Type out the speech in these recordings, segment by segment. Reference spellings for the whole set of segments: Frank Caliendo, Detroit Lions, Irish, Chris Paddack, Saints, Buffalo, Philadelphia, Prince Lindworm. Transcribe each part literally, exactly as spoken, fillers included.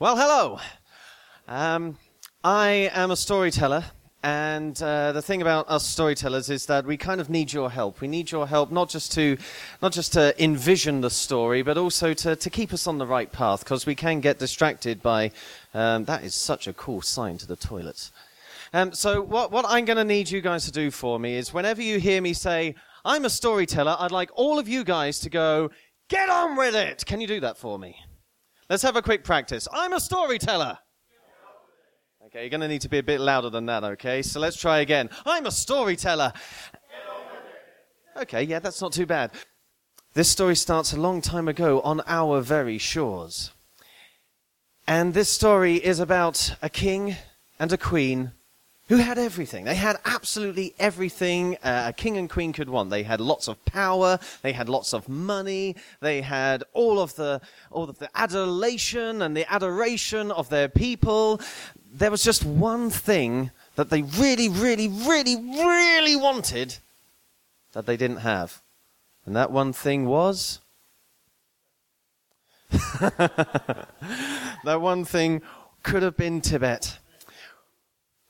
Well, hello. Um, I am a storyteller, and uh, the thing about us storytellers is that we kind of need your help. We need your help not just to not just to envision the story, but also to, to keep us on the right path, because we can get distracted by... Um, that is such a cool sign to the toilet. Um, so what, what I'm going to need you guys to do for me is whenever you hear me say, I'm a storyteller, I'd like all of you guys to go, get on with it! Can you do that for me? Let's have a quick practice. I'm a storyteller. Okay, you're going to need to be a bit louder than that, okay? So let's try again. I'm a storyteller. Okay, yeah, that's not too bad. This story starts a long time ago on our very shores. And this story is about a king and a queen who had everything. They had absolutely everything uh, a king and queen could want. They had lots of power, they had lots of money, they had all of the all of the adulation and the adoration of their people. There was just one thing that they really, really, really, really wanted that they didn't have. And that one thing was... that one thing could have been Tibet.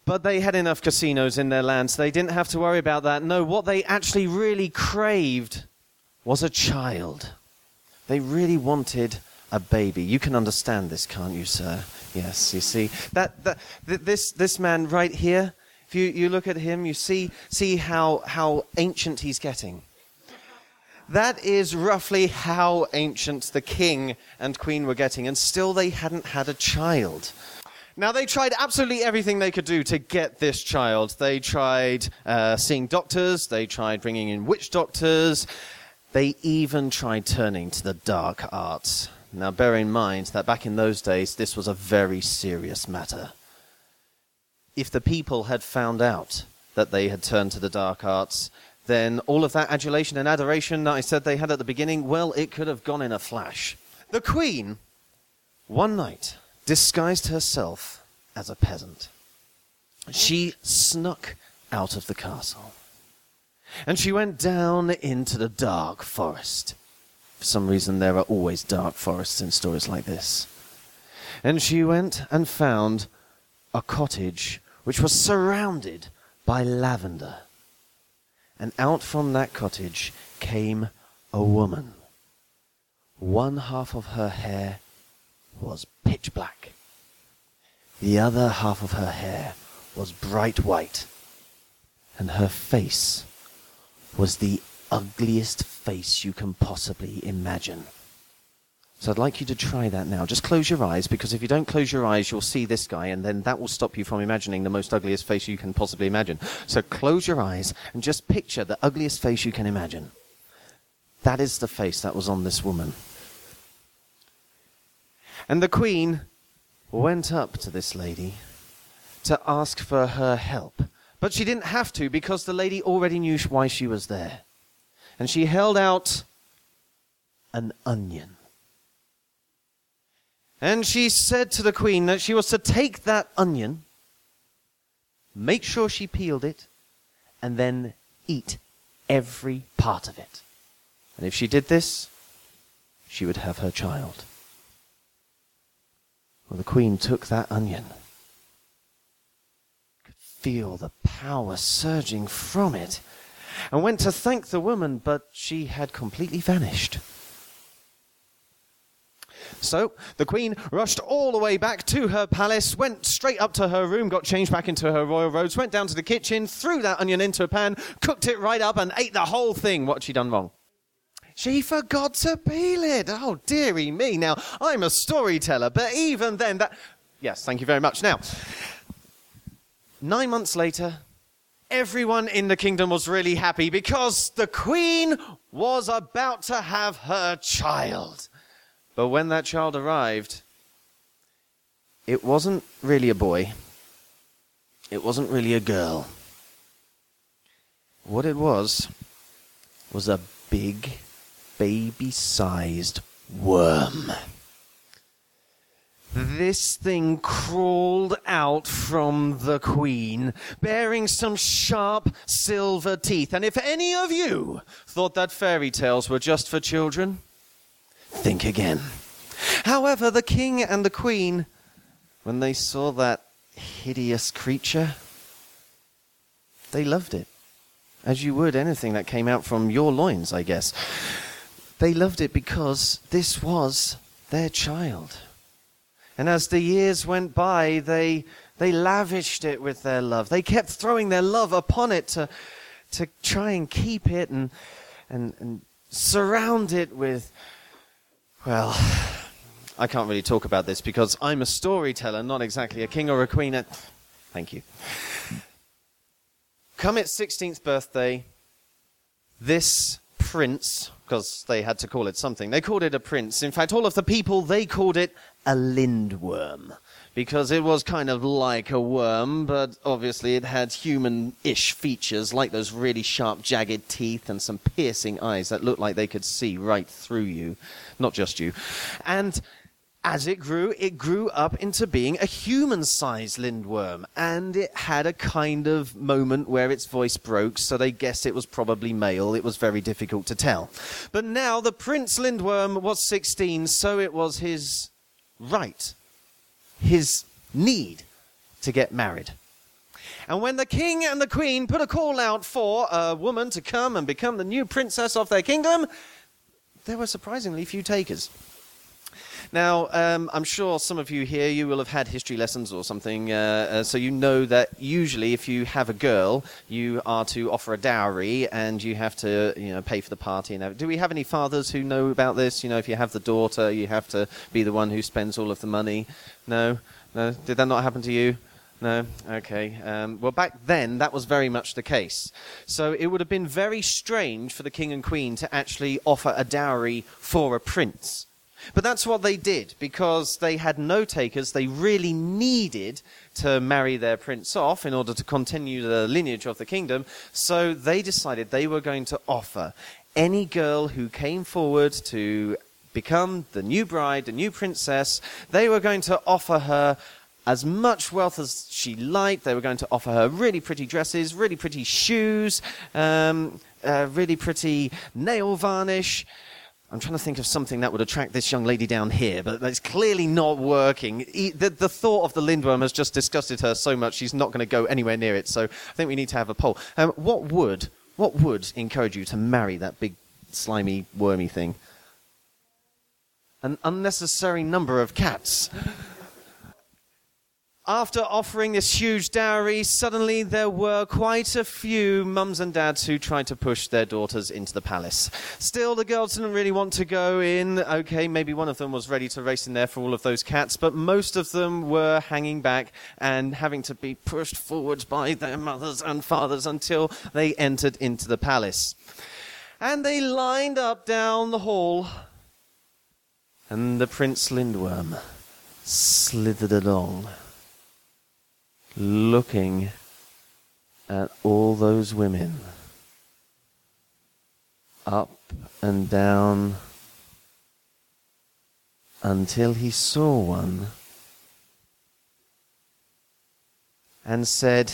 But they had enough casinos in their land, so they didn't have to worry about that. No, what they actually really craved was a child. They really wanted a baby. You can understand this, can't you, sir? Yes, you see. That, that th- this this man right here, if you, you look at him, you see see how how ancient he's getting. That is roughly how ancient the king and queen were getting, and still they hadn't had a child. Now, they tried absolutely everything they could do to get this child. They tried uh, seeing doctors. They tried bringing in witch doctors. They even tried turning to the dark arts. Now, bear in mind that back in those days, this was a very serious matter. If the people had found out that they had turned to the dark arts, then all of that adulation and adoration that I said they had at the beginning, well, it could have gone in a flash. The queen, one night... disguised herself as a peasant. She snuck out of the castle, and she went down into the dark forest. For some reason, there are always dark forests in stories like this. And she went and found a cottage which was surrounded by lavender. And out from that cottage came a woman. One half of her hair was pitch black. The other half of her hair was bright white, and her face was the ugliest face you can possibly imagine. So I'd like you to try that now. Just close your eyes, because if you don't close your eyes, you'll see this guy, and then that will stop you from imagining the most ugliest face you can possibly imagine. So close your eyes and just picture the ugliest face you can imagine. That is the face that was on this woman. And the queen went up to this lady to ask for her help. But she didn't have to, because the lady already knew why she was there. And she held out an onion. And she said to the queen that she was to take that onion, make sure she peeled it, and then eat every part of it. And if she did this, she would have her child. Well, the queen took that onion. Could feel the power surging from it, and went to thank the woman, but she had completely vanished. So the queen rushed all the way back to her palace, went straight up to her room, got changed back into her royal robes, went down to the kitchen, threw that onion into a pan, cooked it right up, and ate the whole thing. What had she done wrong? She forgot to peel it. Oh, dearie me. Now, I'm a storyteller, but even then that... Yes, thank you very much. Now, nine months later, everyone in the kingdom was really happy, because the queen was about to have her child. But when that child arrived, it wasn't really a boy. It wasn't really a girl. What it was was a big... baby-sized worm. This thing crawled out from the queen, bearing some sharp silver teeth. And if any of you thought that fairy tales were just for children, think again. However, the king and the queen When they saw that hideous creature, they loved it, as you would anything that came out from your loins, I guess. They loved it because this was their child. And as the years went by, they they lavished it with their love. They kept throwing their love upon it to to try and keep it and and, and surround it with, well, I can't really talk about this because I'm a storyteller, not exactly a king or a queen. At, thank you. Come its sixteenth birthday, this prince, because they had to call it something, they called it a prince. In fact, all of the people, they called it a lindworm, because it was kind of like a worm, but obviously it had human-ish features, like those really sharp, jagged teeth and some piercing eyes that looked like they could see right through you, not just you. And as it grew, it grew up into being a human-sized lindworm, and it had a kind of moment where its voice broke, so they guessed it was probably male. It was very difficult to tell. But now the Prince Lindworm was sixteen, so it was his right, his need to get married. And when the king and the queen put a call out for a woman to come and become the new princess of their kingdom, there were surprisingly few takers. Now, um, I'm sure some of you here, you will have had history lessons or something, uh, uh, so you know that usually if you have a girl, you are to offer a dowry and you have to, you know, pay for the party. And have, do we have any fathers who know about this? You know, if you have the daughter, you have to be the one who spends all of the money. No? No? Did that not happen to you? No? Okay. Um, well, back then, that was very much the case. So it would have been very strange for the king and queen to actually offer a dowry for a prince. But that's what they did, because they had no takers. They really needed to marry their prince off in order to continue the lineage of the kingdom. So they decided they were going to offer any girl who came forward to become the new bride, the new princess, they were going to offer her as much wealth as she liked. They were going to offer her really pretty dresses, really pretty shoes, um, uh, really pretty nail varnish. I'm trying to think of something that would attract this young lady down here, but it's clearly not working. The, the thought of the lindworm has just disgusted her so much she's not going to go anywhere near it, so I think we need to have a poll. Um, what would what would encourage you to marry that big, slimy, wormy thing? An unnecessary number of cats. After offering this huge dowry, suddenly there were quite a few mums and dads who tried to push their daughters into the palace. Still, the girls didn't really want to go in. Okay, maybe one of them was ready to race in there for all of those cats, but most of them were hanging back and having to be pushed forward by their mothers and fathers until they entered into the palace. And they lined up down the hall, and the Prince Lindworm slithered along, looking at all those women, up and down, until he saw one and said,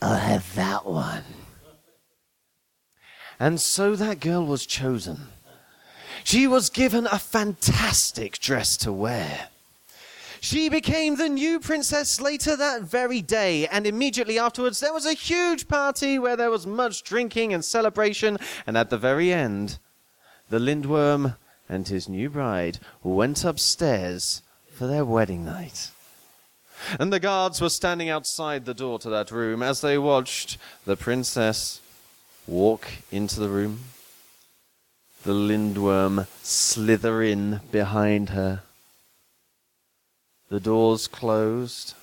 "I'll have that one." And so that girl was chosen. She was given a fantastic dress to wear. She became the new princess later that very day, and immediately afterwards there was a huge party where there was much drinking and celebration, and at the very end, the Lindworm and his new bride went upstairs for their wedding night. And the guards were standing outside the door to that room as they watched the princess walk into the room, the Lindworm slither in behind her. The doors closed.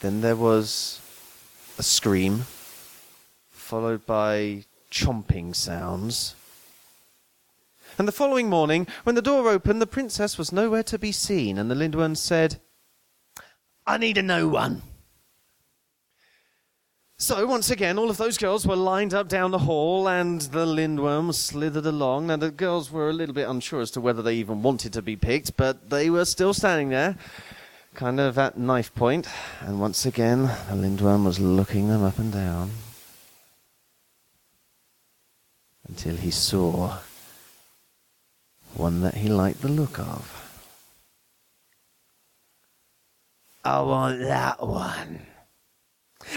Then there was a scream, followed by chomping sounds. And the following morning, when the door opened, the princess was nowhere to be seen, and the Lindworm said, "I need a new one." So, once again, all of those girls were lined up down the hall, and the Lindworm slithered along. Now, the girls were a little bit unsure as to whether they even wanted to be picked, but they were still standing there, kind of at knife point. And once again, the Lindworm was looking them up and down, until he saw one that he liked the look of. I want that one.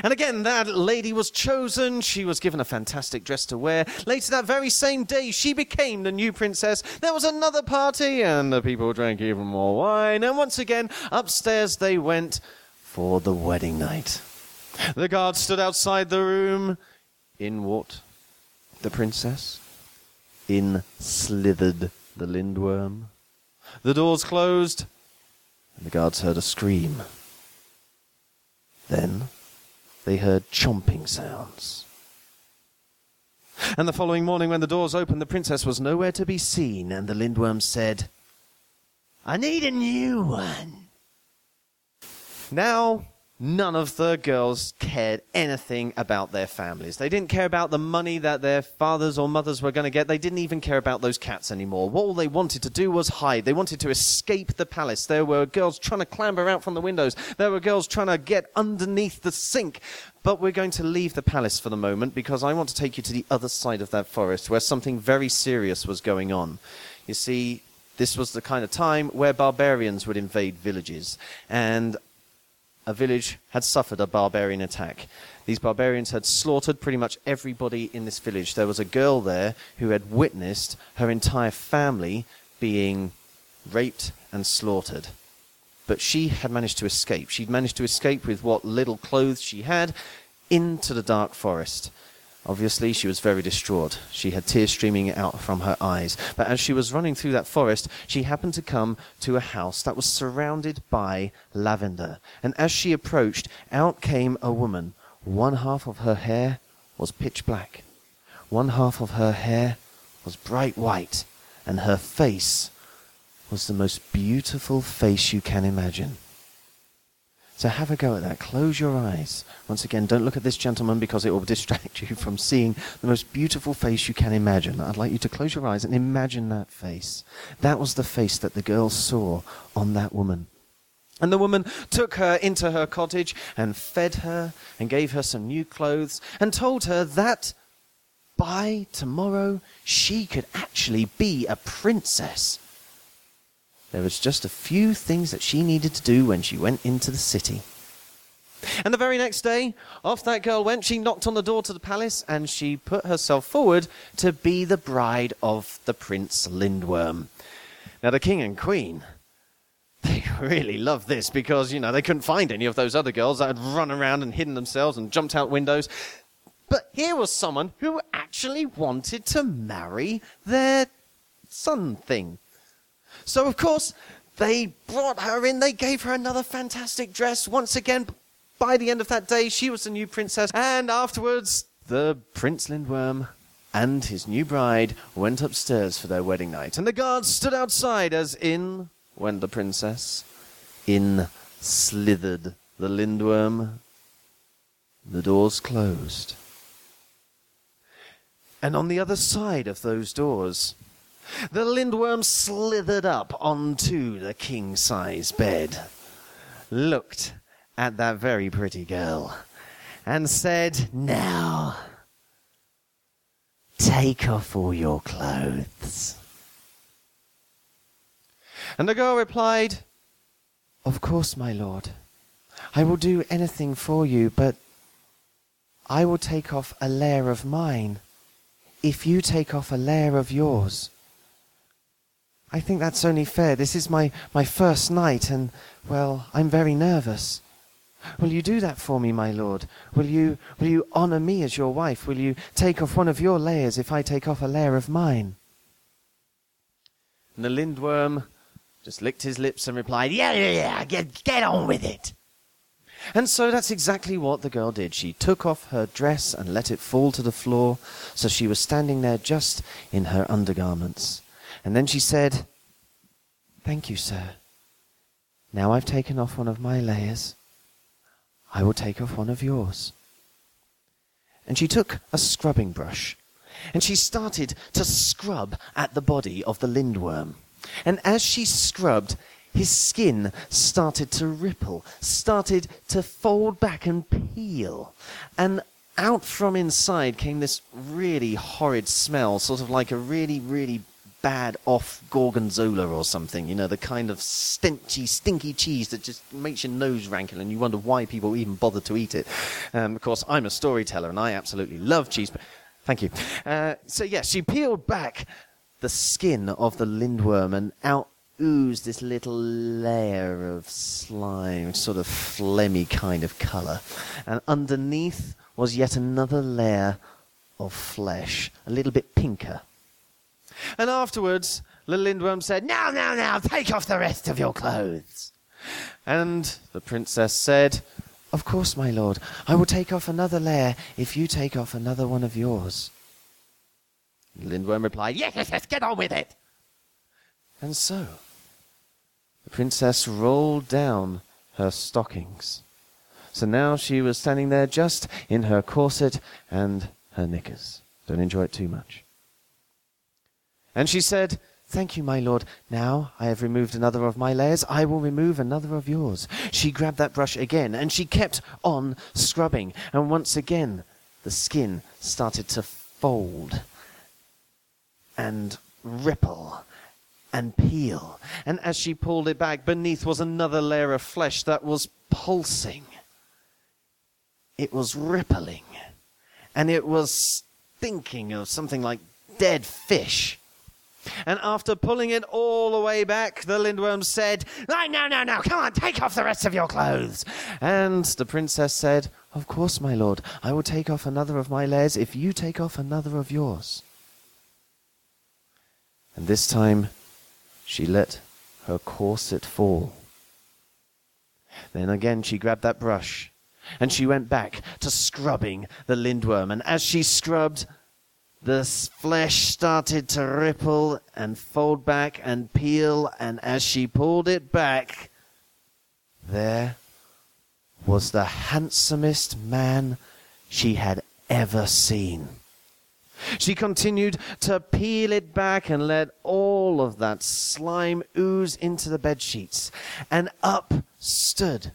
And again, that lady was chosen. She was given a fantastic dress to wear. Later that very same day, she became the new princess. There was another party, and the people drank even more wine. And once again, upstairs they went for the wedding night. The guard stood outside the room. In walked the princess. In slithered the Lindworm. The doors closed, and the guards heard a scream. Then they heard chomping sounds. And the following morning, when the doors opened, the princess was nowhere to be seen, and the Lindworm said, "I need a new one." Now, none of the girls cared anything about their families. They didn't care about the money that their fathers or mothers were going to get. They didn't even care about those cats anymore. What all they wanted to do was hide. They wanted to escape the palace. There were girls trying to clamber out from the windows. There were girls trying to get underneath the sink. But we're going to leave the palace for the moment, because I want to take you to the other side of that forest where something very serious was going on. You see, this was the kind of time where barbarians would invade villages, and a village had suffered a barbarian attack. These barbarians had slaughtered pretty much everybody in this village. There was a girl there who had witnessed her entire family being raped and slaughtered. But she had managed to escape. She'd managed to escape with what little clothes she had into the dark forest. Obviously, she was very distraught. She had tears streaming out from her eyes. But as she was running through that forest, she happened to come to a house that was surrounded by lavender. And as she approached, out came a woman. One half of her hair was pitch black. One half of her hair was bright white. And her face was the most beautiful face you can imagine. So have a go at that. Close your eyes. Once again, don't look at this gentleman, because it will distract you from seeing the most beautiful face you can imagine. I'd like you to close your eyes and imagine that face. That was the face that the girl saw on that woman. And the woman took her into her cottage and fed her and gave her some new clothes and told her that by tomorrow she could actually be a princess. There was just a few things that she needed to do when she went into the city. And the very next day, off that girl went. She knocked on the door to the palace, and she put herself forward to be the bride of the Prince Lindworm. Now, the king and queen, they really loved this, because, you know, they couldn't find any of those other girls that had run around and hidden themselves and jumped out windows. But here was someone who actually wanted to marry their son thing. So, of course, they brought her in. They gave her another fantastic dress. Once again, by the end of that day, she was the new princess. And afterwards, the Prince Lindworm and his new bride went upstairs for their wedding night. And the guards stood outside as in went the princess. In slithered the Lindworm. The doors closed. And on the other side of those doors, the Lindworm slithered up onto the king-size bed, looked at that very pretty girl, and said, "Now, take off all your clothes." And the girl replied, "Of course, my lord. I will do anything for you, but I will take off a layer of mine if you take off a layer of yours. I think that's only fair. This is my, my first night, and, well, I'm very nervous. Will you do that for me, my lord? Will you, will you honour me as your wife? Will you take off one of your layers if I take off a layer of mine?" And the Lindworm just licked his lips and replied, "Yeah, yeah, yeah, get, get on with it." And so that's exactly what the girl did. She took off her dress and let it fall to the floor, so she was standing there just in her undergarments. And then she said, "Thank you, sir. Now I've taken off one of my layers. I will take off one of yours." And she took a scrubbing brush, and she started to scrub at the body of the Lindworm. And as she scrubbed, his skin started to ripple, started to fold back and peel, and out from inside came this really horrid smell, sort of like a really, really bad off Gorgonzola or something, you know, the kind of stenchy, stinky cheese that just makes your nose rankle and you wonder why people even bother to eat it. Um, of course, I'm a storyteller and I absolutely love cheese. But thank you. Uh, so, yeah, she peeled back the skin of the lindworm and out oozed this little layer of slime, sort of phlegmy kind of colour. And underneath was yet another layer of flesh, a little bit pinker. And afterwards, the lindworm said, "Now, now, now, take off the rest of your clothes." And the princess said, "Of course, my lord, I will take off another layer if you take off another one of yours." The lindworm replied, "Yes, yes, yes, get on with it." And so, the princess rolled down her stockings. So now she was standing there just in her corset and her knickers. Don't enjoy it too much. And she said, "Thank you, my lord. Now I have removed another of my layers. I will remove another of yours." She grabbed that brush again, and she kept on scrubbing. And once again, the skin started to fold and ripple and peel. And as she pulled it back, beneath was another layer of flesh that was pulsing. It was rippling. And it was stinking of something like dead fish. And after pulling it all the way back, the lindworm said, "No, no, no, no, come on, take off the rest of your clothes." And the princess said, "Of course, my lord, I will take off another of my layers if you take off another of yours." And this time, she let her corset fall. Then again she grabbed that brush, and she went back to scrubbing the lindworm. And as she scrubbed, the flesh started to ripple and fold back and peel, and as she pulled it back, there was the handsomest man she had ever seen. She continued to peel it back and let all of that slime ooze into the bedsheets, and up stood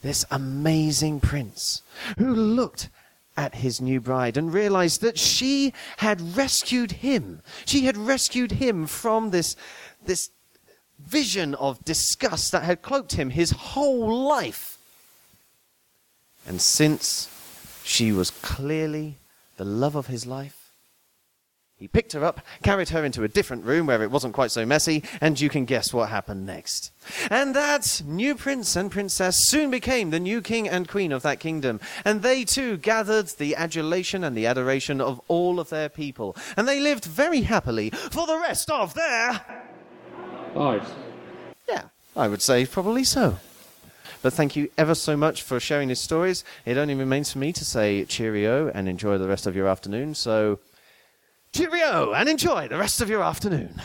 this amazing prince who looked at his new bride and realized that she had rescued him. She had rescued him from this, this vision of disgust that had cloaked him his whole life. And since she was clearly the love of his life, he picked her up, carried her into a different room where it wasn't quite so messy, and you can guess what happened next. And that new prince and princess soon became the new king and queen of that kingdom, and they too gathered the adulation and the adoration of all of their people, and they lived very happily for the rest of their lives. Yeah, I would say probably so. But thank you ever so much for sharing these stories. It only remains for me to say cheerio and enjoy the rest of your afternoon, so... cheerio and enjoy the rest of your afternoon.